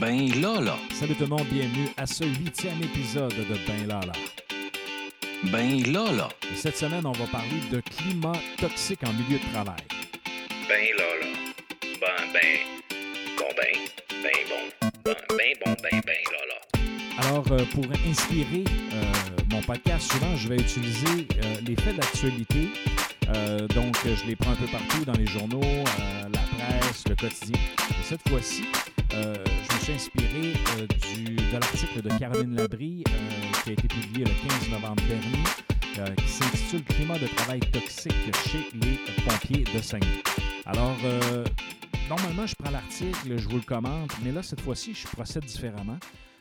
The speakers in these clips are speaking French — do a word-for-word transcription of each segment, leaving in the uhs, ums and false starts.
Ben Lala. Salut tout le monde, bienvenue à ce huitième épisode de Ben Lala. Ben Lala. Et cette semaine, on va parler de climat toxique en milieu de travail. Ben Lala. Ben, ben, bon, ben, ben, bon, ben, ben, bon, ben, ben, Lala. Alors, euh, pour inspirer euh, mon podcast, souvent, je vais utiliser euh, les faits d'actualité. Euh, donc, je les prends un peu partout dans les journaux, euh, la presse, le quotidien. Et cette fois-ci, euh, je me suis inspiré euh, du, de l'article de Caroline Labrie euh, qui a été publié le quinze novembre dernier, euh, qui s'intitule « Climat de travail toxique chez les pompiers de Saguenay ». Alors, euh, normalement, je prends l'article, je vous le commente, mais là, cette fois-ci, je procède différemment.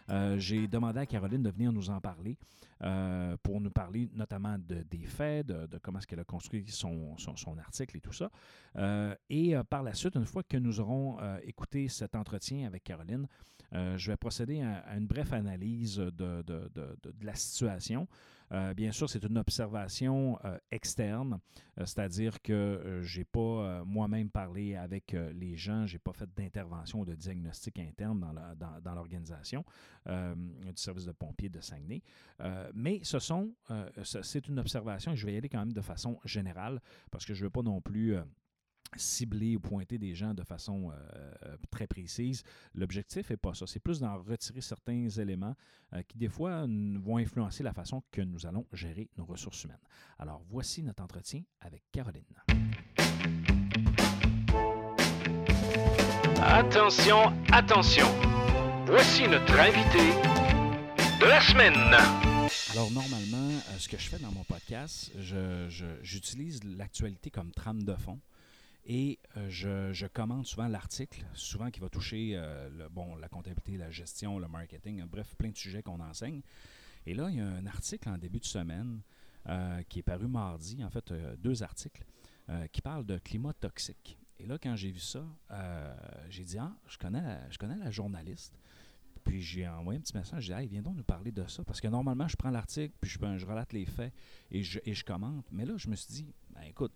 Euh, j'ai demandé à Caroline de venir nous en parler euh, pour nous parler notamment de, des faits, de, de comment est-ce qu'elle a construit son, son, son article et tout ça. Euh, et euh, par la suite, une fois que nous aurons euh, écouté cet entretien avec Caroline, euh, je vais procéder à, à une brève analyse de, de, de, de, de la situation. Euh, bien sûr, c'est une observation euh, externe, euh, c'est-à-dire que euh, je n'ai pas euh, moi-même parlé avec euh, les gens, je n'ai pas fait d'intervention ou de diagnostic interne dans, la, dans, dans l'organisation euh, du service de pompiers de Saguenay. Euh, mais ce sont, euh, c'est une observation et je vais y aller quand même de façon générale parce que je ne veux pas non plus... Euh, cibler ou pointer des gens de façon euh, très précise. L'objectif n'est pas ça. C'est plus d'en retirer certains éléments euh, qui, des fois, vont influencer la façon que nous allons gérer nos ressources humaines. Alors, voici notre entretien avec Caroline. Attention, attention! Voici notre invité de la semaine! Alors, normalement, euh, ce que je fais dans mon podcast, je, je, j'utilise l'actualité comme trame de fond. Et euh, je, je commente souvent l'article, souvent qui va toucher euh, le, bon, la comptabilité, la gestion, le marketing, euh, bref, plein de sujets qu'on enseigne. Et là, il y a un article en début de semaine euh, qui est paru mardi, en fait, euh, deux articles, euh, qui parlent de climat toxique. Et là, quand j'ai vu ça, euh, j'ai dit « Ah, je connais, la, je connais la journaliste ». Puis j'ai envoyé un petit message, j'ai dit « Hey, viens donc nous parler de ça ». Parce que normalement, je prends l'article, puis je, je relate les faits et je, et je commente. Mais là, je me suis dit « Ben écoute,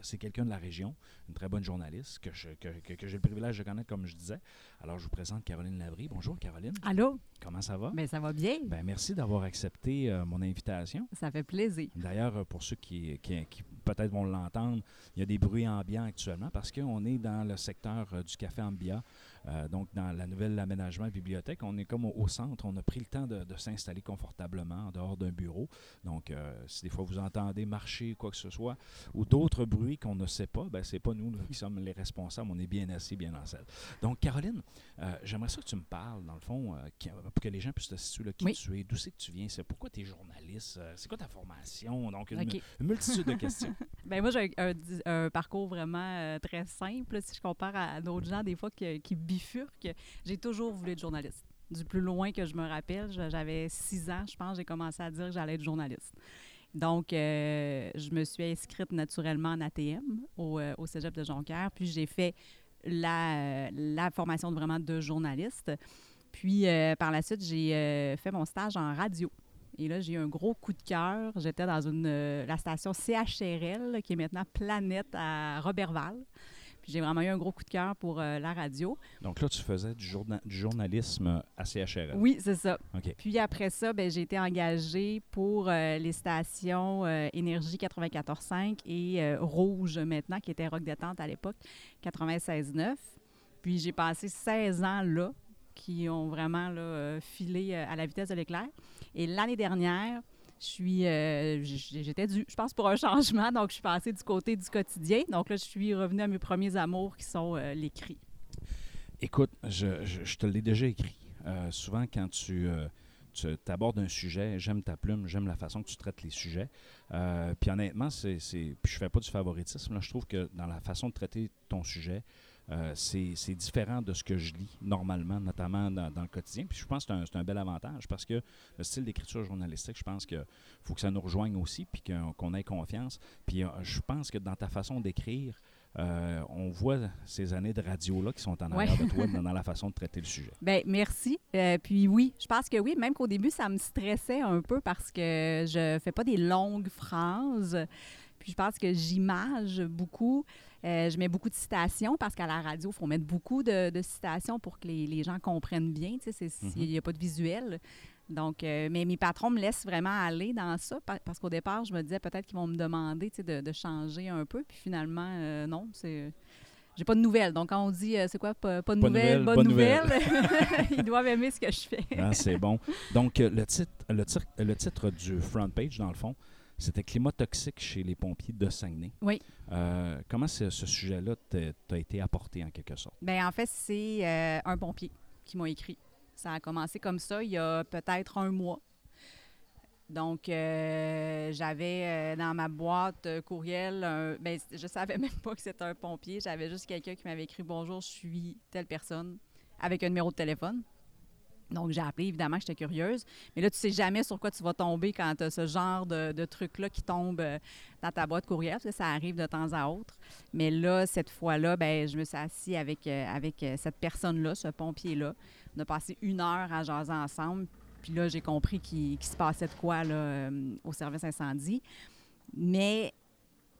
c'est quelqu'un de la région, une très bonne journaliste que, je, que, que, que j'ai le privilège de connaître, comme je disais. Alors, je vous présente Caroline Labrie. Bonjour, Caroline. Allô. Comment ça va? Bien, ça va bien. Bien, merci d'avoir accepté euh, mon invitation. Ça fait plaisir. D'ailleurs, pour ceux qui, qui, qui peut-être vont l'entendre, il y a des bruits ambiants actuellement parce qu'on est dans le secteur euh, du Café Ambia, euh, donc dans la nouvelle aménagement bibliothèque. On est comme au, au centre. On a pris le temps de, de s'installer confortablement en dehors d'un bureau. Donc, euh, si des fois vous entendez marcher, quoi que ce soit, ou d'autres bruit qu'on ne sait pas, ben c'est pas nous, nous qui sommes les responsables, on est bien assis, bien en selle. Donc, Caroline, euh, j'aimerais ça que tu me parles, dans le fond, euh, qui, pour que les gens puissent te situer, là, qui oui. tu es, d'où c'est que tu viens, c'est pourquoi tu es journaliste, euh, c'est quoi ta formation, donc une, okay. une multitude de questions. Bien, moi, j'ai un, un, un parcours vraiment euh, très simple, si je compare à, à d'autres gens, des fois, qui, qui bifurquent. J'ai toujours voulu être journaliste. Du plus loin que je me rappelle, j'avais six ans, je pense, j'ai commencé à dire que j'allais être journaliste. Donc, euh, je me suis inscrite naturellement en A T M au, euh, au Cégep de Jonquière. Puis, j'ai fait la, euh, la formation de vraiment de journaliste. Puis, euh, par la suite, j'ai euh, fait mon stage en radio. Et là, j'ai eu un gros coup de cœur. J'étais dans une, euh, la station C H R L, qui est maintenant Planète à Roberval. Puis j'ai vraiment eu un gros coup de cœur pour euh, la radio. Donc là, tu faisais du, journa- du journalisme à C H R L. Oui, c'est ça. Okay. Puis après ça, bien, j'ai été engagée pour euh, les stations euh, Énergie quatre-vingt-quatorze virgule cinq et euh, Rouge maintenant, qui était Rock Détente à l'époque, quatre-vingt-seize virgule neuf. Puis j'ai passé seize ans là, qui ont vraiment là, filé à la vitesse de l'éclair. Et l'année dernière, Je suis, euh, j'étais due, je pense, pour un changement, donc je suis passée du côté du quotidien. Donc là, je suis revenue à mes premiers amours qui sont euh, l'écrit. Écoute, je, je, je te l'ai déjà écrit. Euh, souvent, quand tu, euh, tu abordes un sujet, j'aime ta plume, j'aime la façon que tu traites les sujets. Euh, puis honnêtement, c'est, c'est, puis je ne fais pas du favoritisme. Là, je trouve que dans la façon de traiter ton sujet, Euh, c'est, c'est différent de ce que je lis normalement, notamment dans, dans le quotidien. Puis je pense que c'est un, c'est un bel avantage parce que le style d'écriture journalistique, je pense qu'il faut que ça nous rejoigne aussi puis qu'on, qu'on ait confiance. Puis je pense que dans ta façon d'écrire, euh, on voit ces années de radio-là qui sont en arrière ouais. de toi dans la façon de traiter le sujet. Bien, merci. Euh, puis oui, je pense que oui, même qu'au début, ça me stressait un peu parce que je ne fais pas des longues phrases. Puis je pense que j'image beaucoup, euh, je mets beaucoup de citations parce qu'à la radio, il faut mettre beaucoup de, de citations pour que les, les gens comprennent bien, tu sais, il n'y a pas de visuel. Donc, euh, mais mes patrons me laissent vraiment aller dans ça parce qu'au départ, je me disais peut-être qu'ils vont me demander, tu sais, de, de changer un peu. Puis finalement, euh, non, c'est... J'ai pas de nouvelles. Donc, quand on dit, euh, c'est quoi, pas, pas de pas nouvelles, bonne nouvelle, ils doivent aimer ce que je fais. Ah, c'est bon. Donc, euh, le, titre, le, titre, le titre du front page, dans le fond, c'était « Climat toxique chez les pompiers de Saguenay ». Oui. Euh, comment ce sujet-là t'a été apporté, en quelque sorte? Bien, en fait, c'est euh, un pompier qui m'a écrit. Ça a commencé comme ça il y a peut-être un mois. Donc, euh, j'avais euh, dans ma boîte euh, courriel, un, ben, je savais même pas que c'était un pompier. J'avais juste quelqu'un qui m'avait écrit « Bonjour, je suis telle personne » avec un numéro de téléphone. Donc, j'ai appelé, évidemment, j'étais curieuse. Mais là, tu sais jamais sur quoi tu vas tomber quand tu as ce genre de, de truc-là qui tombe euh, dans ta boîte courriel, parce que ça arrive de temps à autre. Mais là, cette fois-là, ben, je me suis assise avec, euh, avec euh, cette personne-là, ce pompier-là. On a passé une heure à jaser ensemble. Puis là, j'ai compris qu'il, qu'il se passait de quoi là, euh, au service incendie. Mais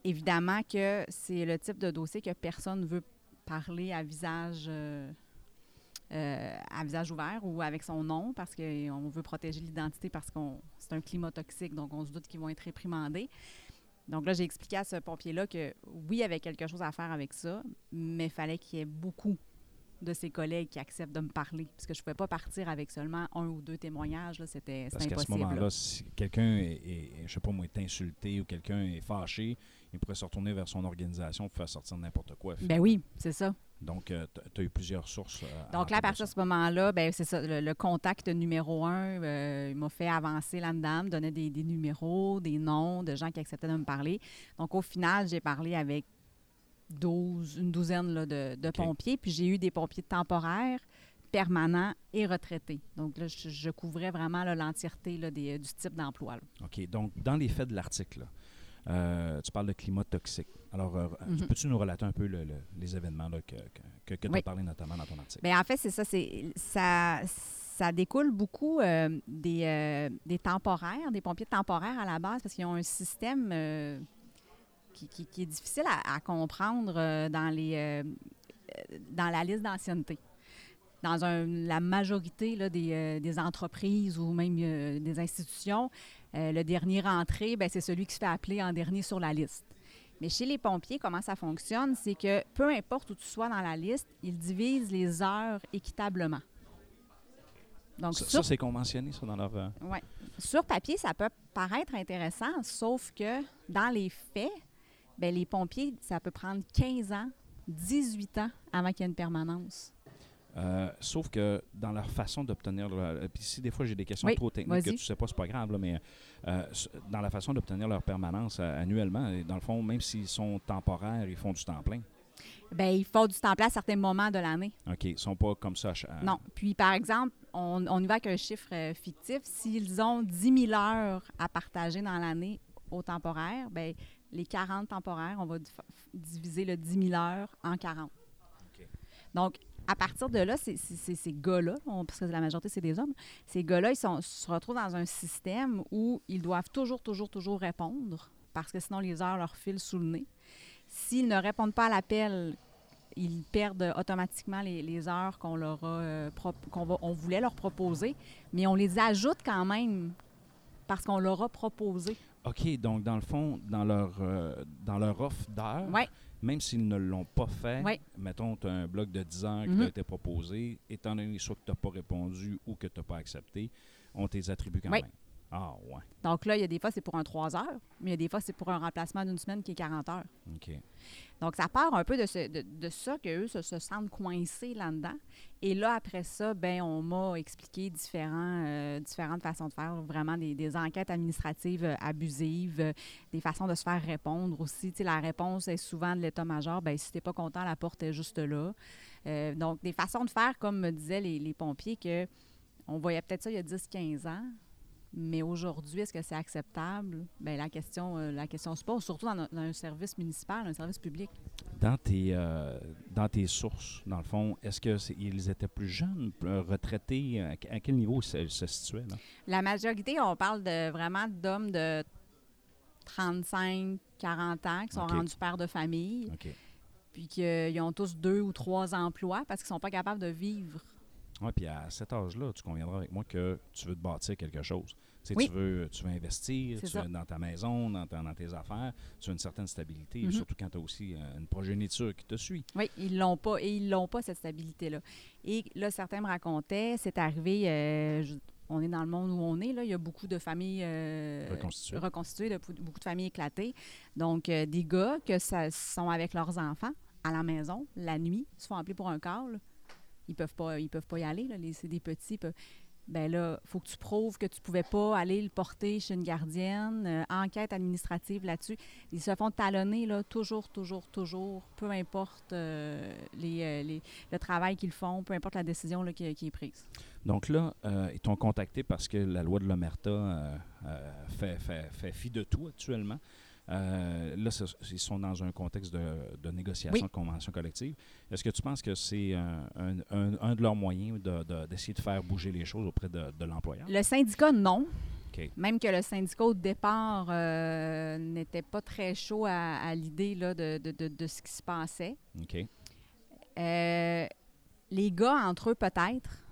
évidemment que c'est le type de dossier que personne ne veut parler à visage, euh, euh, à visage ouvert ou avec son nom parce qu'on veut protéger l'identité parce que c'est un climat toxique, donc on se doute qu'ils vont être réprimandés. Donc là, j'ai expliqué à ce pompier-là que oui, il y avait quelque chose à faire avec ça, mais il fallait qu'il y ait beaucoup de ses collègues qui acceptent de me parler. Parce que je ne pouvais pas partir avec seulement un ou deux témoignages. Là, c'était, c'était impossible. Parce qu'à ce moment-là, là. si quelqu'un est, est, je sais pas moi, est insulté ou quelqu'un est fâché, il pourrait se retourner vers son organisation pour faire sortir n'importe quoi. Finalement. Ben oui, c'est ça. Donc, euh, tu as eu plusieurs sources. Euh, Donc là, à partir de ce moment-là, ben c'est ça. Le, le contact numéro un, euh, il m'a fait avancer là-dedans, me donnait des, des numéros, des noms de gens qui acceptaient de me parler. Donc au final, j'ai parlé avec douze, une douzaine là, de, de okay. pompiers. Puis j'ai eu des pompiers temporaires, permanents et retraités. Donc là, je, je couvrais vraiment là, l'entièreté là, des, du type d'emploi. Là. OK. Donc, dans les faits de l'article, là, euh, tu parles de climat toxique. Alors, euh, mm-hmm. peux-tu nous relater un peu le, le, les événements là, que, que, que tu as oui. parlé notamment dans ton article? Bien, en fait, c'est ça. C'est, ça, ça découle beaucoup euh, des, euh, des temporaires, des pompiers temporaires à la base, parce qu'ils ont un système... Euh, Qui, qui, qui est difficile à, à comprendre euh, dans, les, euh, dans la liste d'ancienneté. Dans un, la majorité là, des, euh, des entreprises ou même euh, des institutions, euh, le dernier rentré, bien, c'est celui qui se fait appeler en dernier sur la liste. Mais chez les pompiers, comment ça fonctionne, c'est que peu importe où tu sois dans la liste, ils divisent les heures équitablement. Donc, ça, sur, ça, c'est conventionné, ça, dans leur... Euh... Oui. Sur papier, ça peut paraître intéressant, sauf que dans les faits, bien, les pompiers, ça peut prendre quinze ans, dix-huit ans avant qu'il y ait une permanence. Euh, sauf que dans leur façon d'obtenir... Le, puis si des fois, j'ai des questions oui, trop techniques vas-y. que tu ne sais pas, c'est pas grave, là, mais euh, dans la façon d'obtenir leur permanence euh, annuellement, et dans le fond, même s'ils sont temporaires, ils font du temps plein. Bien, ils font du temps plein à certains moments de l'année. OK. Ils ne sont pas comme ça. À... Non. Puis, par exemple, on, on y va avec un chiffre fictif. S'ils ont dix mille heures à partager dans l'année au temporaire, bien... Les quarante temporaires, on va diviser le dix mille heures en quarante. Okay. Donc, à partir de là, c'est, c'est, c'est, ces gars-là, on, parce que la majorité, c'est des hommes, ces gars-là, ils sont, se retrouvent dans un système où ils doivent toujours, toujours, toujours répondre, parce que sinon, les heures leur filent sous le nez. S'ils ne répondent pas à l'appel, ils perdent automatiquement les, les heures qu'on leur a, euh, pro, qu'on va, on voulait leur proposer, mais on les ajoute quand même parce qu'on leur a proposé. OK, donc dans le fond, dans leur, euh, dans leur offre d'heures, ouais. même s'ils ne l'ont pas fait, ouais. mettons, tu as un bloc de dix heures qui t'a mm-hmm. été proposé, étant donné soit que tu n'as pas répondu ou que tu n'as pas accepté, on te les attribue quand ouais. même. Ah, ouais. Donc là, il y a des fois, c'est pour un trois heures, mais il y a des fois, c'est pour un remplacement d'une semaine qui est quarante heures. OK. Donc, ça part un peu de, ce, de, de ça qu'eux se, se sentent coincés là-dedans. Et là, après ça, ben on m'a expliqué différents, euh, différentes façons de faire, vraiment des, des enquêtes administratives abusives, des façons de se faire répondre aussi. Tu sais, la réponse est souvent de l'état-major, bien, si tu n'es pas content, la porte est juste là. Euh, donc, des façons de faire, comme me disaient les, les pompiers, que on voyait peut-être ça il y a dix à quinze ans. Mais aujourd'hui, est-ce que c'est acceptable? Bien, la question, euh, la question se pose, surtout dans, no- dans un service municipal, un service public. Dans tes, euh, dans tes sources, dans le fond, est-ce qu'ils étaient plus jeunes, plus retraités? À quel niveau ils se situaient? Là? La majorité, on parle de, vraiment d'hommes de trente-cinq quarante ans qui sont okay. rendus pères de famille. Okay. Puis qu'ils ont tous deux ou trois emplois parce qu'ils sont pas capables de vivre. Oui, puis à cet âge-là, tu conviendras avec moi que tu veux te bâtir quelque chose. Oui. Tu veux, tu veux investir tu veux, dans ta maison, dans, ta, dans tes affaires. Tu veux une certaine stabilité, mm-hmm. surtout quand tu as aussi euh, une progéniture qui te suit. Oui, ils l'ont pas et ils l'ont pas, cette stabilité-là. Et là, certains me racontaient, c'est arrivé, euh, je, on est dans le monde où on est, là, il y a beaucoup de familles euh, reconstituées, reconstituées de, beaucoup de familles éclatées. Donc, euh, des gars qui sont avec leurs enfants à la maison, la nuit, ils se font appeler pour un call. Ils peuvent pas, ils peuvent pas y aller, là, les, c'est des petits. Peuvent, ben là, il faut que tu prouves que tu ne pouvais pas aller le porter chez une gardienne. Euh, enquête administrative là-dessus. Ils se font talonner là, toujours, toujours, toujours, peu importe euh, les, les, le travail qu'ils font, peu importe la décision là, qui, qui est prise. Donc là, euh, ils t'ont contacté parce que la loi de l'Omerta euh, euh, fait, fait, fait fi de tout actuellement. Euh, là, ils sont dans un contexte de, de négociation oui. de convention collective. Est-ce que tu penses que c'est un, un, un, un de leurs moyens de, de, d'essayer de faire bouger les choses auprès de, de l'employeur? Le syndicat, non. Okay. Même que le syndicat, au départ, euh, n'était pas très chaud à, à l'idée là, de, de, de, de ce qui se passait. Okay. Euh, les gars, entre eux, peut-être.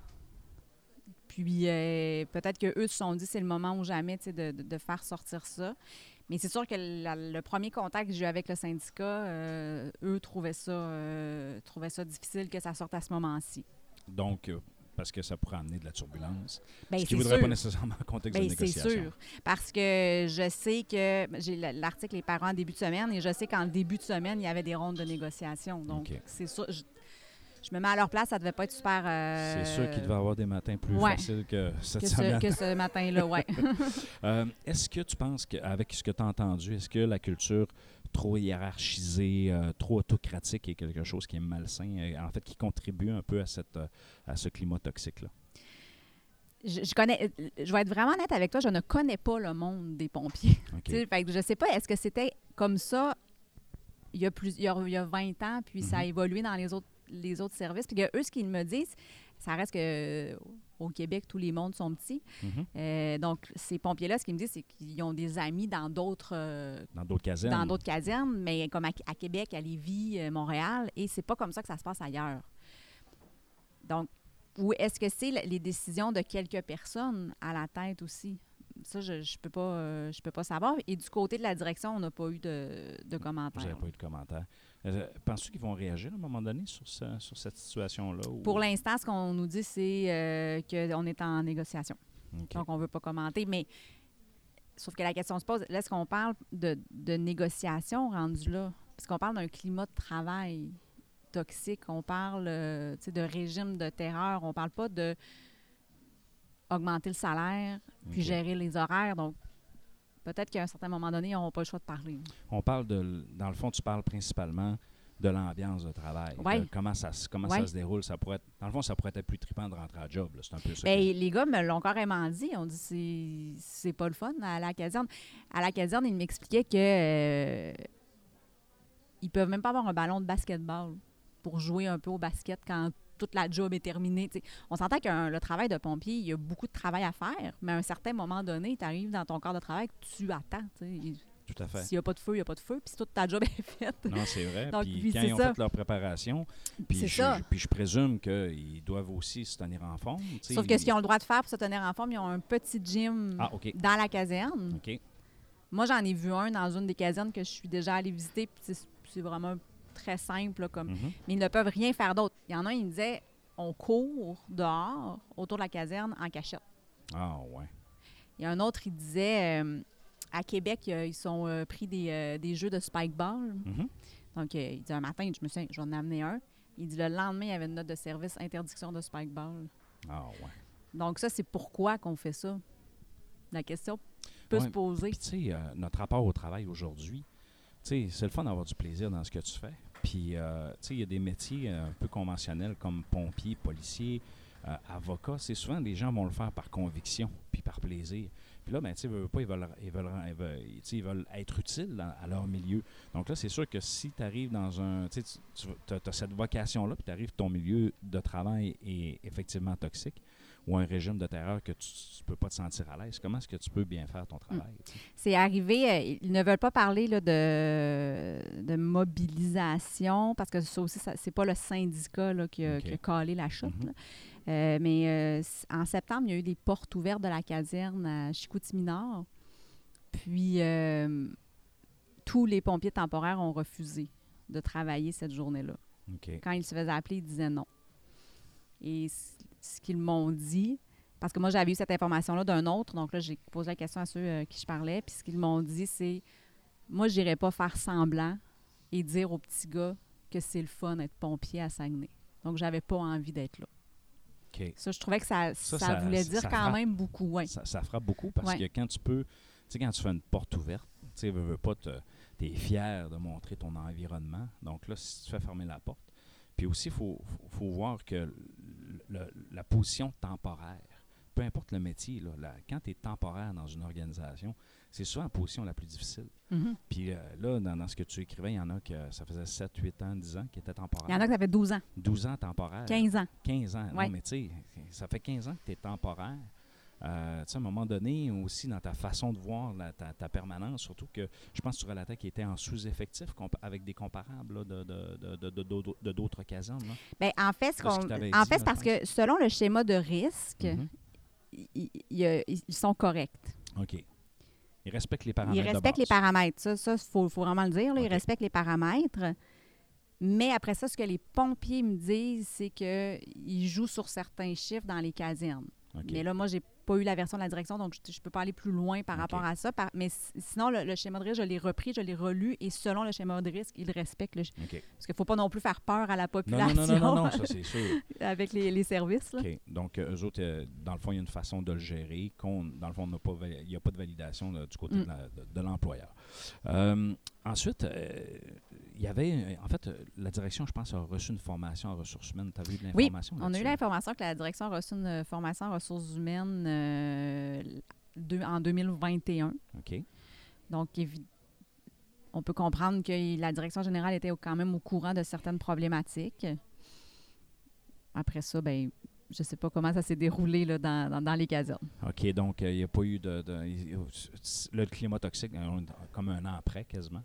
Puis euh, peut-être qu'eux se sont dit c'est le moment ou jamais de, de, de faire sortir ça. Mais c'est sûr que la, le premier contact que j'ai eu avec le syndicat, euh, eux trouvaient ça, euh, trouvaient ça difficile que ça sorte à ce moment-ci. Donc, euh, parce que ça pourrait amener de la turbulence, bien, ce qui ne voudrait sûr. Pas nécessairement un contexte bien, de négociation. C'est sûr, parce que je sais que j'ai l'article « Les parents en début de semaine » et je sais qu'en début de semaine, il y avait des rondes de négociation. Donc, okay. c'est sûr… Je, Je me mets à leur place, ça devait pas être super... Euh, c'est sûr qu'il devait avoir des matins plus ouais, faciles que cette que ce, semaine. Que ce matin-là, oui. euh, est-ce que tu penses qu'avec ce que tu as entendu, est-ce que la culture trop hiérarchisée, euh, trop autocratique est quelque chose qui est malsain, et, en fait, qui contribue un peu à, cette, à ce climat toxique-là? Je, je connais, je vais être vraiment honnête avec toi, je ne connais pas le monde des pompiers. Okay. Fait que je ne sais pas, est-ce que c'était comme ça il y a, plus, il y a, il y a vingt ans, puis mm-hmm. ça a évolué dans les autres les autres services. Puis eux, ce qu'ils me disent, ça reste que au Québec, tous les mondes sont petits. Mm-hmm. Euh, donc, ces pompiers-là, ce qu'ils me disent, c'est qu'ils ont des amis dans d'autres... Euh, dans d'autres casernes. Dans d'autres casernes, mais comme à, à Québec, à Lévis, euh, Montréal, et c'est pas comme ça que ça se passe ailleurs. Donc, ou est-ce que c'est les décisions de quelques personnes à la tête aussi? Ça, je je peux pas, euh, je peux pas savoir. Et du côté de la direction, on n'a pas eu de, de commentaires. Vous n'avez pas eu de commentaires. Euh, penses-tu qu'ils vont réagir à un moment donné sur, ce, sur cette situation-là? Ou... Pour l'instant, ce qu'on nous dit, c'est euh, qu'on est en négociation. Okay. Donc, on ne veut pas commenter. Mais sauf que la question se pose, là, est-ce qu'on parle de, de négociation rendue là? Est-ce qu'on parle d'un climat de travail toxique? On parle euh, de régime de terreur. On ne parle pas de augmenter le salaire, puis okay. gérer les horaires. Donc, peut-être qu'à un certain moment donné, ils n'auront pas le choix de parler. On parle de... Dans le fond, tu parles principalement de l'ambiance de travail, ouais. de comment, ça, comment ouais. ça se déroule. Ça pourrait être, dans le fond, ça pourrait être plus trippant de rentrer à job. Là. C'est un peu ça. Bien, que... Les gars me l'ont carrément dit. On dit c'est c'est pas le fun à la caserne. À la caserne, ils m'expliquaient que euh, ils peuvent même pas avoir un ballon de basketball pour jouer un peu au basket quand toute la job est terminée. T'sais. On s'entend que le travail de pompier, il y a beaucoup de travail à faire, mais à un certain moment donné, tu arrives dans ton corps de travail que tu attends. T'sais. Tout à fait. S'il n'y a pas de feu, il n'y a pas de feu, puis si toute ta job est faite. Non, c'est vrai. Donc, puis, puis quand ils ont ça. fait leur préparation, puis je, je, puis je présume qu'ils doivent aussi se tenir en forme. T'sais. Sauf que ce qu'ils ont le droit de faire pour se tenir en forme, ils ont un petit gym ah, okay. dans la caserne. Okay. Moi, j'en ai vu un dans une des casernes que je suis déjà allée visiter, puis c'est, c'est vraiment très simple, là, comme, mm-hmm. mais ils ne peuvent rien faire d'autre. Il y en a un, il me disait, on court dehors, autour de la caserne, en cachette. Ah, ouais. Il y a un autre, il disait, euh, à Québec, euh, ils sont euh, pris des, euh, des jeux de spike-ball. Mm-hmm. Donc, euh, il dit, un matin, je me suis dit, je vais en amener un. Il dit, le lendemain, il y avait une note de service, interdiction de spike-ball. Ah, ouais. Donc, ça, c'est pourquoi qu'on fait ça. La question peut ouais, se poser. Tu sais, euh, notre rapport au travail aujourd'hui, t'sais, c'est le fun d'avoir du plaisir dans ce que tu fais. Puis, euh, tu sais, il y a des métiers un peu conventionnels comme pompiers, policiers, euh, avocats. C'est souvent, les gens vont le faire par conviction puis par plaisir. Puis là, ben, tu sais, ils veulent pas, ils veulent, ils veulent, ils veulent, ils veulent être utiles dans, à leur milieu. Donc là, c'est sûr que si tu arrives dans un... Tu sais, tu as cette vocation-là puis tu arrives ton milieu de travail est effectivement toxique, ou un régime de terreur que tu ne peux pas te sentir à l'aise, comment est-ce que tu peux bien faire ton travail? Mmh. C'est arrivé, euh, ils ne veulent pas parler là, de, de mobilisation, parce que ça aussi, ce n'est pas le syndicat là, qui, a, okay. qui a calé la chute. Mmh. Euh, mais euh, en septembre, il y a eu des portes ouvertes de la caserne à Chicoutimi-Nord. Puis, euh, tous les pompiers temporaires ont refusé de travailler cette journée-là. Okay. Quand ils se faisaient appeler, ils disaient non. Et ce qu'ils m'ont dit, parce que moi, j'avais eu cette information-là d'un autre, donc là, j'ai posé la question à ceux à qui je parlais, puis ce qu'ils m'ont dit, c'est « Moi, je n'irai pas faire semblant et dire aux petits gars que c'est le fun d'être pompier à Saguenay. » Donc, je n'avais pas envie d'être là. Okay. Ça, je trouvais que ça, ça, ça, ça voulait dire ça quand frappe, même beaucoup. Ouais. Ça, ça frappe beaucoup parce ouais. que quand tu peux, tu sais, quand tu fais une porte ouverte, tu sais, veux, veux pas, te, t'es fier de montrer ton environnement. Donc là, si tu fais fermer la porte. Puis aussi, il faut, faut, faut voir que le, le, la position temporaire, peu importe le métier, là, la, quand tu es temporaire dans une organisation, c'est souvent la position la plus difficile. Mm-hmm. Puis euh, là, dans, dans ce que tu écrivais, il y en a que ça faisait sept, huit ans, dix ans qui étaient temporaires. Il y en a qui avaient douze ans. douze ans temporaires. quinze ans. quinze ans. Ouais. Non, mais tu sais, ça fait quinze ans que tu es temporaire. Euh, tu sais, à un moment donné, aussi dans ta façon de voir la, ta, ta permanence, surtout que je pense que tu relatais qu'il était en sous-effectif compa- avec des comparables là, de, de, de, de, de, de, d'autres casernes. Bien, en fait, ce qu'on, en dit, fait c'est parce que selon le schéma de risque, mm-hmm. Ils, ils, ils sont corrects. OK. Ils respectent les paramètres. Ils respectent les paramètres. Ça, ça faut, faut vraiment le dire. Là, okay. Ils respectent les paramètres. Mais après ça, ce que les pompiers me disent, c'est qu'ils jouent sur certains chiffres dans les casernes. Okay. Mais là, moi, je n'ai pas eu la version de la direction, donc je ne peux pas aller plus loin par okay. rapport à ça. Par, mais sinon, le, le schéma de risque, je l'ai repris, je l'ai relu, et selon le schéma de risque, ils respectent le schéma. Okay. Parce qu'il ne faut pas non plus faire peur à la population. Non, non, non, non, non, non ça, c'est sûr. Avec les, les services. Là. Okay. Donc, eux autres, euh, dans le fond, il y a une façon de le gérer. Qu'on, dans le fond, il n'y a pas de validation là, du côté mm. de, la, de, de l'employeur. Euh, ensuite, euh, il y avait, en fait, la direction, je pense, a reçu une formation en ressources humaines. Tu as vu de l'information? Oui, on a eu l'information que la direction a reçu une formation en ressources humaines euh, de, en deux mille vingt et un. OK. Donc, on peut comprendre que la direction générale était quand même au courant de certaines problématiques. Après ça, bien... Je ne sais pas comment ça s'est déroulé là, dans, dans, dans les casernes. OK, donc il euh, n'y a pas eu de... de le climat toxique, on, comme un an après quasiment.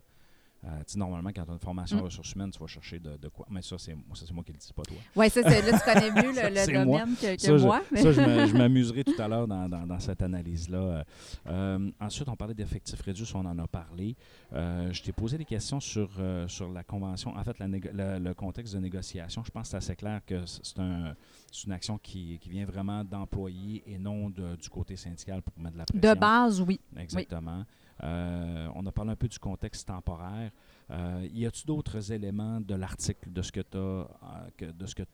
Euh, tu sais, normalement, quand tu as une formation en mm. ressources humaines, tu vas chercher de, de quoi. Mais ça, c'est, ça, c'est moi qui le dis, pas toi. Oui, ça, c'est, là, tu connais mieux le, le domaine moi. que, que ça, moi. Je, mais... ça, je, je m'amuserai tout à l'heure dans, dans, dans cette analyse-là. Euh, ensuite, on parlait d'effectifs réduits, on en a parlé. Euh, je t'ai posé des questions sur, euh, sur la convention. En fait, la négo- la, le contexte de négociation, je pense que c'est assez clair que c'est, un, c'est une action qui, qui vient vraiment d'employés et non de, du côté syndical pour mettre de la pression. De base, oui. Exactement. Oui. Euh, on a parlé un peu du contexte temporaire. Euh, y a-t-il d'autres éléments de l'article, de ce que tu as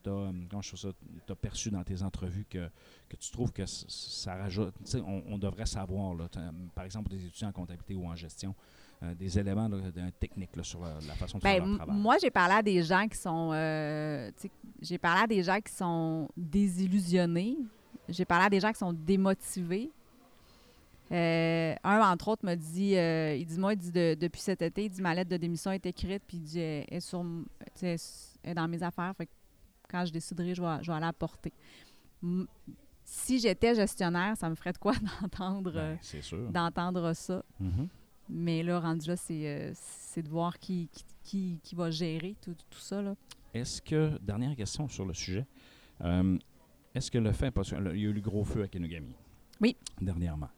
euh, perçu dans tes entrevues que, que tu trouves que c- ça rajoute, on, on devrait savoir, là, par exemple, des étudiants en comptabilité ou en gestion, euh, des éléments là, de, techniques là, sur la, la façon de Bien, faire leur travail? Moi, j'ai parlé à des gens qui sont, euh, j'ai parlé à des gens qui sont désillusionnés, j'ai parlé à des gens qui sont démotivés. Euh, un, entre autres, me dit, euh, il dit, moi, il dit, de, depuis cet été, il dit, ma lettre de démission est écrite, puis il dit, elle est, sur, elle est dans mes affaires, fait que quand je déciderai, je vais, je vais aller la porter. M- si j'étais gestionnaire, ça me ferait de quoi d'entendre, Bien, c'est sûr. d'entendre ça. Mm-hmm. Mais là, rendu là, c'est, euh, c'est de voir qui, qui, qui, qui va gérer tout, tout ça. Là. Est-ce que, dernière question sur le sujet, euh, est-ce que le fait, parce qu'il y a eu le gros feu à Kenogami? Oui. Dernièrement.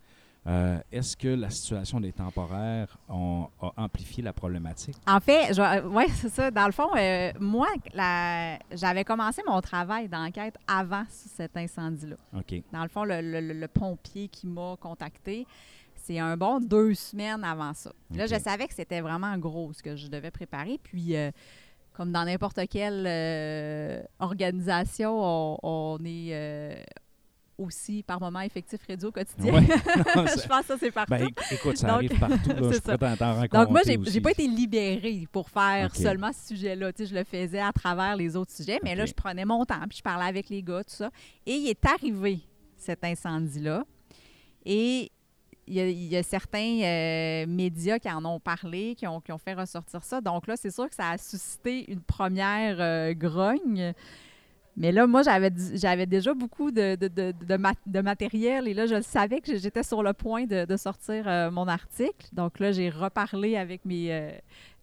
Euh, est-ce que la situation des temporaires ont, a amplifié la problématique? En fait, oui, c'est ça. Dans le fond, euh, moi, la, j'avais commencé mon travail d'enquête avant cet incendie-là. OK. Dans le fond, le, le, le pompier qui m'a contacté, c'est un bon deux semaines avant ça. Okay. Là, je savais que c'était vraiment gros ce que je devais préparer. Puis, euh, comme dans n'importe quelle euh, organisation, on, on est... Euh, aussi, par moment, effectif réduit au quotidien. Ouais, non, je pense que ça, c'est partout. Ben, écoute, ça Donc, arrive partout. Là, je peux t'en, t'en raconter Donc, moi, j'ai, j'ai pas été libérée pour faire okay. seulement ce sujet-là. Tu sais, je le faisais à travers les autres sujets, mais okay. là, je prenais mon temps, puis je parlais avec les gars, tout ça. Et il est arrivé, cet incendie-là. Et il y a, il y a certains euh, médias qui en ont parlé, qui ont, qui ont fait ressortir ça. Donc là, c'est sûr que ça a suscité une première euh, grogne. Mais là, moi, j'avais, j'avais déjà beaucoup de, de, de, de, mat- de matériel et là, je savais que j'étais sur le point de, de sortir euh, mon article. Donc là, j'ai reparlé avec mes, euh,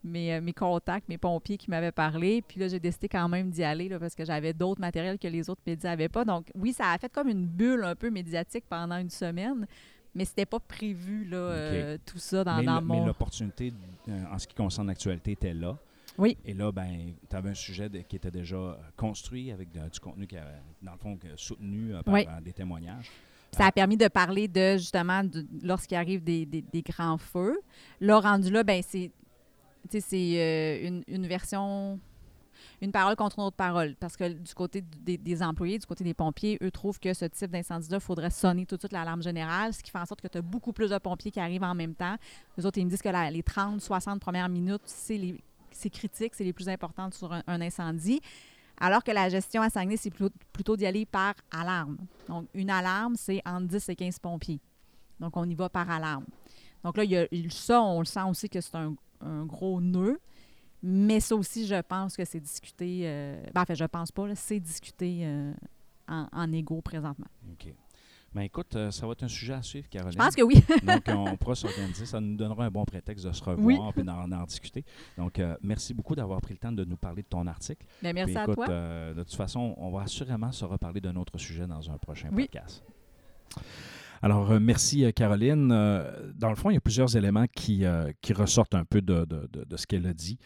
mes, mes contacts, mes pompiers qui m'avaient parlé. Puis là, j'ai décidé quand même d'y aller là, parce que j'avais d'autres matériels que les autres médias n'avaient pas. Donc oui, ça a fait comme une bulle un peu médiatique pendant une semaine. Mais c'était pas prévu, là, okay. euh, tout ça, dans, mais dans le, mon... Mais l'opportunité, euh, en ce qui concerne l'actualité, était là. Oui. Et là, ben, tu avais un sujet de, qui était déjà construit avec de, du contenu, qui avait, dans le fond, soutenu euh, par oui. des témoignages. Ça a permis de parler de, justement, de, lorsqu'il arrive des, des, des grands feux. Là, rendu là, ben c'est, tu sais, c'est euh, une, une version... Une parole contre une autre parole, parce que du côté des, des employés, du côté des pompiers, eux trouvent que ce type d'incendie-là, il faudrait sonner tout de suite l'alarme générale, ce qui fait en sorte que tu as beaucoup plus de pompiers qui arrivent en même temps. Les autres, ils me disent que la, les trente à soixante premières minutes, c'est, les, c'est critique, c'est les plus importantes sur un, un incendie, alors que la gestion à Saguenay, c'est plutôt, plutôt d'y aller par alarme. Donc, une alarme, c'est entre dix et quinze pompiers. Donc, on y va par alarme. Donc là, il y a, ça, on le sent aussi que c'est un, un gros nœud. Mais ça aussi, je pense que c'est discuté... Euh, ben, en fait, je pense pas. Là, c'est discuté euh, en, en égo présentement. OK. Bien, écoute, euh, ça va être un sujet à suivre, Caroline. Je pense que oui. Donc, on pourra s'organiser. Ça nous donnera un bon prétexte de se revoir et oui. d'en, d'en discuter. Donc, euh, merci beaucoup d'avoir pris le temps de nous parler de ton article. Bien, merci puis, écoute, à toi. Euh, de toute façon, on va assurément se reparler d'un autre sujet dans un prochain oui. podcast. Alors, merci Caroline. Dans le fond, il y a plusieurs éléments qui, euh, qui ressortent un peu de, de, de, de ce qu'elle a dit,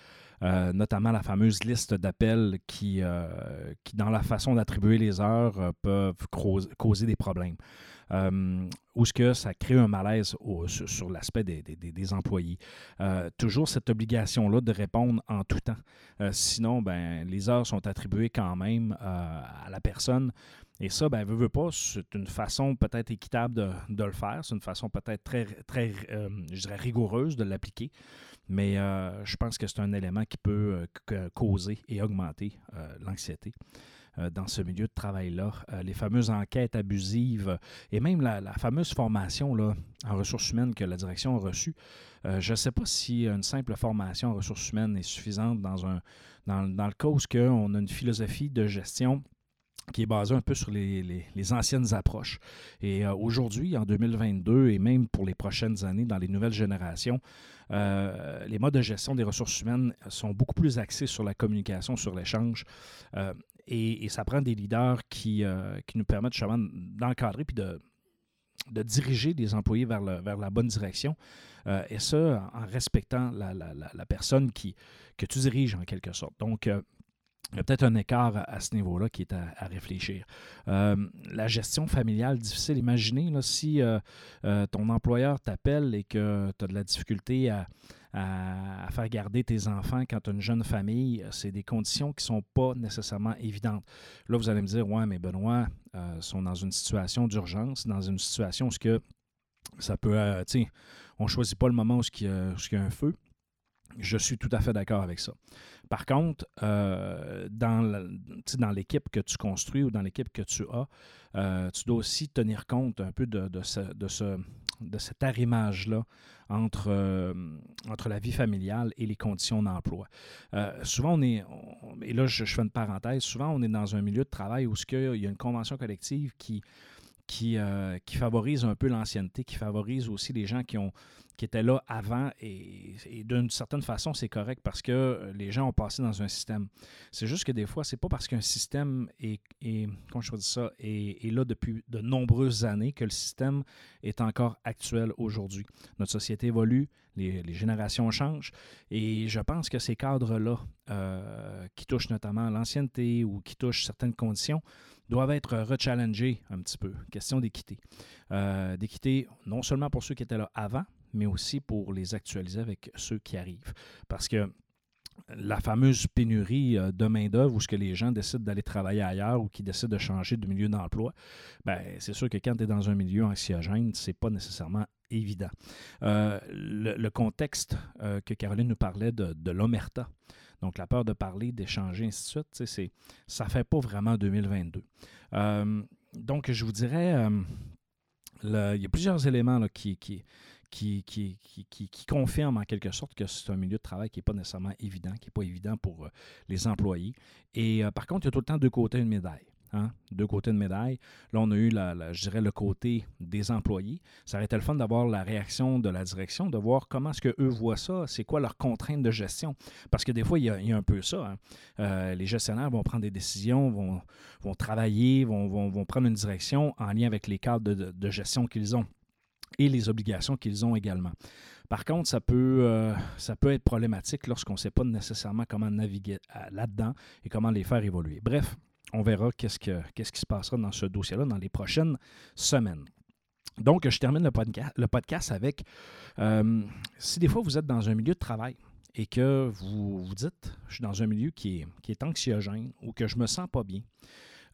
euh, notamment la fameuse liste d'appels qui, euh, qui, dans la façon d'attribuer les heures, euh, peuvent causer des problèmes. Euh, où est-ce que ça crée un malaise au, sur, sur l'aspect des, des, des employés. Euh, toujours cette obligation-là de répondre en tout temps. Euh, sinon, ben, les heures sont attribuées quand même euh, à la personne. Et ça, ben, veut, veut pas, c'est une façon peut-être équitable de, de le faire. C'est une façon peut-être très, très euh, je dirais rigoureuse de l'appliquer. Mais euh, je pense que c'est un élément qui peut euh, causer et augmenter euh, l'anxiété euh, dans ce milieu de travail-là. Euh, les fameuses enquêtes abusives et même la, la fameuse formation là, en ressources humaines que la direction a reçue. Euh, je ne sais pas si une simple formation en ressources humaines est suffisante dans, un, dans, dans le cas où on a une philosophie de gestion qui est basé un peu sur les, les, les anciennes approches. Et euh, aujourd'hui, en deux mille vingt-deux, et même pour les prochaines années, dans les nouvelles générations, euh, les modes de gestion des ressources humaines sont beaucoup plus axés sur la communication, sur l'échange. Euh, et, et ça prend des leaders qui, euh, qui nous permettent justement d'encadrer puis de, de diriger des employés vers, le, vers la bonne direction. Euh, et ça, en respectant la, la, la, la personne qui, que tu diriges, en quelque sorte. Donc, euh, il y a peut-être un écart à ce niveau-là qui est à, à réfléchir. Euh, la gestion familiale difficile, imaginez là, si euh, euh, ton employeur t'appelle et que tu as de la difficulté à, à, à faire garder tes enfants quand tu as une jeune famille, c'est des conditions qui ne sont pas nécessairement évidentes. Là, vous allez me dire, « Ouais, mais Benoît, euh, sont dans une situation d'urgence, dans une situation où que ça peut... Euh, tu sais, on ne choisit pas le moment où il y a, où il y a un feu. » Je suis tout à fait d'accord avec ça. Par contre, euh, dans, la, dans l'équipe que tu construis ou dans l'équipe que tu as, euh, tu dois aussi tenir compte un peu de, de, ce, de, ce, de cet arrimage-là entre, euh, entre la vie familiale et les conditions d'emploi. Euh, souvent, on est, on, et là je, je fais une parenthèse, souvent on est dans un milieu de travail où il y a une convention collective qui... Qui, euh, qui favorise un peu l'ancienneté, qui favorise aussi les gens qui, ont, qui étaient là avant. Et, et d'une certaine façon, c'est correct parce que les gens ont passé dans un système. C'est juste que des fois, c'est pas parce qu'un système est, est, comment je dis ça, est, est là depuis de nombreuses années que le système est encore actuel aujourd'hui. Notre société évolue, les, les générations changent. Et je pense que ces cadres-là, euh, qui touchent notamment l'ancienneté ou qui touchent certaines conditions, doivent être rechallengés un petit peu. Question d'équité. Euh, d'équité non seulement pour ceux qui étaient là avant, mais aussi pour les actualiser avec ceux qui arrivent. Parce que la fameuse pénurie de main-d'œuvre où ce que les gens décident d'aller travailler ailleurs ou qui décident de changer de milieu d'emploi, bien, c'est sûr que quand tu es dans un milieu anxiogène, c'est pas nécessairement évident. Euh, le, le contexte euh, que Caroline nous parlait de, de l'omerta, donc la peur de parler, d'échanger, ainsi de suite, c'est, ça ne fait pas vraiment deux mille vingt-deux. Euh, donc, je vous dirais, euh, le, il y a plusieurs éléments là, qui... qui qui, qui, qui, qui, qui confirme en quelque sorte que c'est un milieu de travail qui n'est pas nécessairement évident, qui n'est pas évident pour euh, les employés. Et euh, par contre, il y a tout le temps deux côtés d'une médaille. Hein? Deux côtés de médaille. Là, on a eu, la, la, je dirais, le côté des employés. Ça aurait été le fun d'avoir la réaction de la direction, de voir comment est-ce qu'eux voient ça, c'est quoi leurs contraintes de gestion. Parce que des fois, il y a, il y a un peu ça. Hein? Euh, les gestionnaires vont prendre des décisions, vont, vont travailler, vont, vont, vont prendre une direction en lien avec les cadres de, de, de gestion qu'ils ont et les obligations qu'ils ont également. Par contre, ça peut, euh, ça peut être problématique lorsqu'on ne sait pas nécessairement comment naviguer là-dedans et comment les faire évoluer. Bref, on verra qu'est-ce, que, qu'est-ce qui se passera dans ce dossier-là dans les prochaines semaines. Donc, je termine le, podca- le podcast avec, euh, si des fois vous êtes dans un milieu de travail et que vous vous dites, je suis dans un milieu qui est, qui est anxiogène ou que je ne me sens pas bien,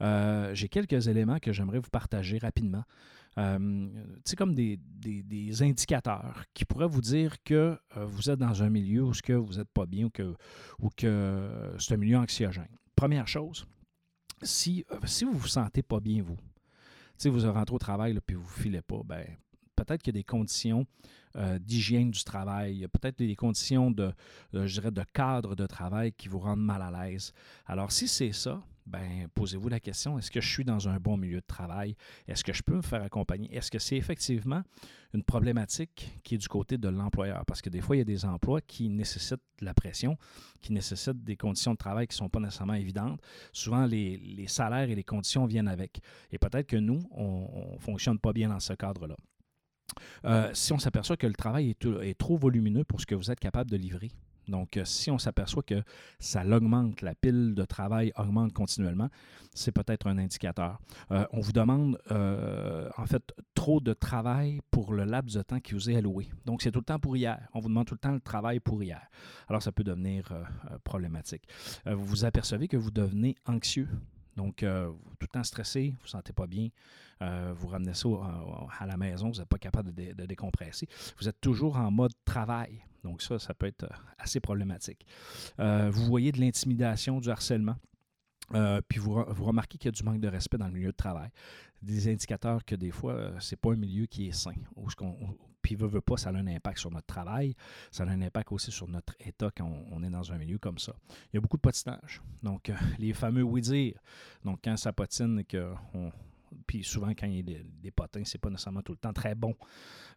euh, j'ai quelques éléments que j'aimerais vous partager rapidement. Euh, c'est comme des, des, des indicateurs qui pourraient vous dire que euh, vous êtes dans un milieu où que vous n'êtes pas bien ou que, ou que c'est un milieu anxiogène. Première chose, Si, si vous ne vous sentez pas bien, vous, si vous rentrez au travail et vous ne vous filez pas, ben, peut-être qu'il y a des conditions euh, d'hygiène du travail, peut-être des conditions de, de, je dirais, de cadre de travail qui vous rendent mal à l'aise. Alors, si c'est ça, ben, posez-vous la question, est-ce que je suis dans un bon milieu de travail? Est-ce que je peux me faire accompagner? Est-ce que c'est effectivement une problématique qui est du côté de l'employeur? Parce que des fois, il y a des emplois qui nécessitent de la pression, qui nécessitent des conditions de travail qui ne sont pas nécessairement évidentes. Souvent, les, les salaires et les conditions viennent avec. Et peut-être que nous, on ne fonctionne pas bien dans ce cadre-là. Euh, si on s'aperçoit que le travail est, est trop volumineux pour ce que vous êtes capable de livrer, donc, si on s'aperçoit que ça l'augmente, la pile de travail augmente continuellement, c'est peut-être un indicateur. Euh, on vous demande, euh, en fait, trop de travail pour le laps de temps qui vous est alloué. Donc, c'est tout le temps pour hier. On vous demande tout le temps le travail pour hier. Alors, ça peut devenir euh, problématique. Euh, vous vous apercevez que vous devenez anxieux. Donc, euh, tout le temps stressé, vous ne vous sentez pas bien, euh, vous ramenez ça à, à la maison, vous n'êtes pas capable de, de décompresser. Vous êtes toujours en mode travail. Donc ça, ça peut être assez problématique. Euh, vous voyez de l'intimidation, du harcèlement, euh, puis vous, vous remarquez qu'il y a du manque de respect dans le milieu de travail. Des indicateurs que des fois, euh, ce n'est pas un milieu qui est sain. Où ce qu'on, où, puis veut, veut pas, ça a un impact sur notre travail, ça a un impact aussi sur notre état quand on, on est dans un milieu comme ça. Il y a beaucoup de patinage, donc euh, les fameux oui-dire. Donc quand ça patine, et que on, puis souvent quand il y a des, des potins, c'est pas nécessairement tout le temps très bon.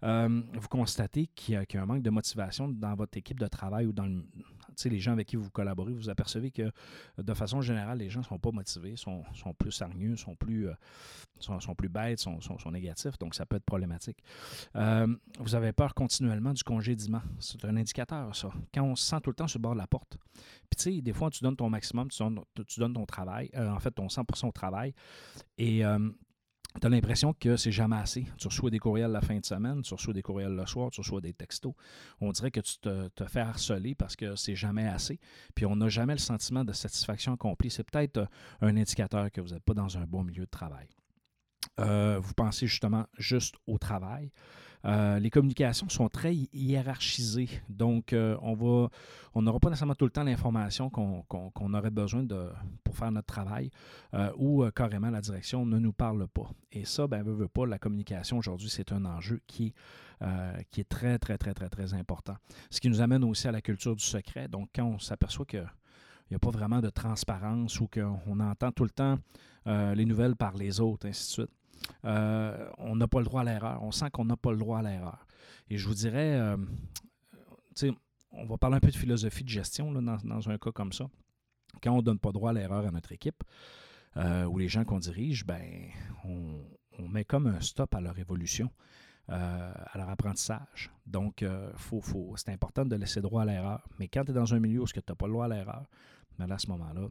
Euh, vous constatez qu'il y a, qu'il y a un manque de motivation dans votre équipe de travail ou dans le, les gens avec qui vous collaborez, vous apercevez que de façon générale, les gens ne sont pas motivés, sont, sont plus hargneux, sont plus, euh, sont, sont plus bêtes, sont, sont, sont négatifs, donc ça peut être problématique. Euh, vous avez peur continuellement du congédiement. C'est un indicateur, ça. Quand on se sent tout le temps sur le bord de la porte. Puis tu sais, des fois, tu donnes ton maximum, tu donnes, tu donnes ton travail, euh, en fait, ton cent pour cent au travail, et... Euh, tu as l'impression que c'est jamais assez. Tu reçois des courriels la fin de semaine, tu reçois des courriels le soir, tu reçois des textos. On dirait que tu te, te fais harceler parce que c'est jamais assez. Puis on n'a jamais le sentiment de satisfaction accomplie. C'est peut-être un indicateur que vous n'êtes pas dans un bon milieu de travail. Euh, vous pensez justement juste au travail. Euh, les communications sont très hiérarchisées, donc euh, on va, on n'aura pas nécessairement tout le temps l'information qu'on, qu'on, qu'on aurait besoin de, pour faire notre travail, euh, ou euh, carrément la direction ne nous parle pas. Et ça, ben, veut, veut pas, la communication aujourd'hui, c'est un enjeu qui est, euh, qui est très, très, très, très, très important. Ce qui nous amène aussi à la culture du secret. Donc, quand on s'aperçoit que il n'y a pas vraiment de transparence ou qu'on entend tout le temps euh, les nouvelles par les autres, ainsi de suite. Euh, on n'a pas le droit à l'erreur. On sent qu'on n'a pas le droit à l'erreur. Et je vous dirais, euh, tu sais, on va parler un peu de philosophie de gestion là, dans, dans un cas comme ça. Quand on ne donne pas droit à l'erreur à notre équipe euh, ou les gens qu'on dirige, ben, on, on met comme un stop à leur évolution. Euh, à leur apprentissage. Donc, euh, faut, faut, c'est important de laisser droit à l'erreur. Mais quand tu es dans un milieu où tu n'as pas le droit à l'erreur, ben là, à ce moment-là,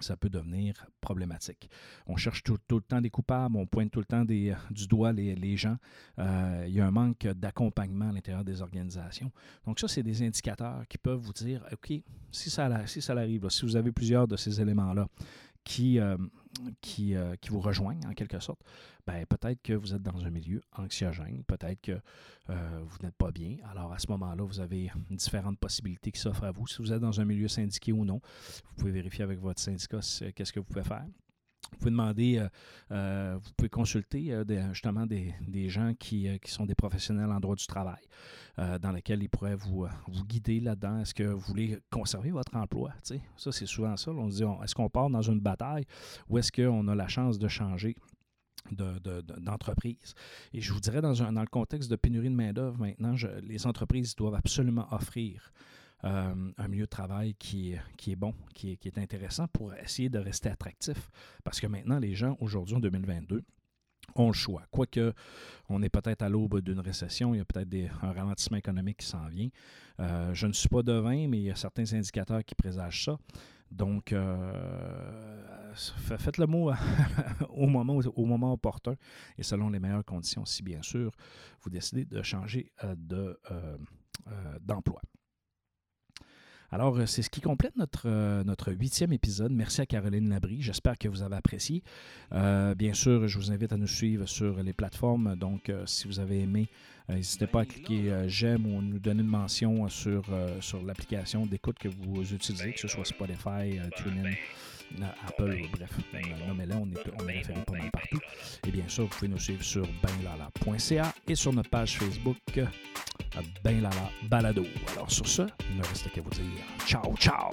ça peut devenir problématique. On cherche tout, tout le temps des coupables, on pointe tout le temps des, du doigt les, les gens. Euh, il y a un manque d'accompagnement à l'intérieur des organisations. Donc ça, c'est des indicateurs qui peuvent vous dire, OK, si ça, si ça arrive, là, si vous avez plusieurs de ces éléments-là, Qui, euh, qui, euh, qui vous rejoignent en quelque sorte, ben, peut-être que vous êtes dans un milieu anxiogène, peut-être que euh, vous n'êtes pas bien. Alors à ce moment-là, vous avez différentes possibilités qui s'offrent à vous. Si vous êtes dans un milieu syndiqué ou non, vous pouvez vérifier avec votre syndicat qu'est-ce que vous pouvez faire. Vous pouvez demander, euh, euh, vous pouvez consulter euh, des, justement des, des gens qui, euh, qui sont des professionnels en droit du travail, euh, dans lesquels ils pourraient vous, vous guider là-dedans. Est-ce que vous voulez conserver votre emploi? T'sais? Ça, c'est souvent ça. On se dit, on, est-ce qu'on part dans une bataille ou est-ce qu'on a la chance de changer De, de, de, d'entreprise? Et je vous dirais, dans, un, dans le contexte de pénurie de main-d'œuvre maintenant, je, les entreprises doivent absolument offrir euh, un milieu de travail qui, qui est bon, qui est, qui est intéressant pour essayer de rester attractif. Parce que maintenant, les gens, aujourd'hui, en deux mille vingt-deux, ont le choix. Quoique, on est peut-être à l'aube d'une récession, il y a peut-être des, un ralentissement économique qui s'en vient. Euh, je ne suis pas devin, mais il y a certains indicateurs qui présagent ça. Donc, euh, faites le mot au moment, au moment opportun et selon les meilleures conditions, si bien sûr, vous décidez de changer de, euh, euh, d'emploi. Alors, c'est ce qui complète notre, notre huitième épisode. Merci à Caroline Labrie. J'espère que vous avez apprécié. Euh, bien sûr, je vous invite à nous suivre sur les plateformes. Donc, euh, si vous avez aimé, euh, n'hésitez pas à cliquer euh, « J'aime » ou nous donner une mention sur, euh, sur l'application d'écoute que vous utilisez, que ce soit Spotify, euh, TuneIn, Apple, bref, nommez-la, on est, on est référé pas mal partout. Et bien sûr, vous pouvez nous suivre sur benlala point c a et sur notre page Facebook Benlala Balado. Alors sur ce, il ne reste qu'à vous dire ciao, ciao!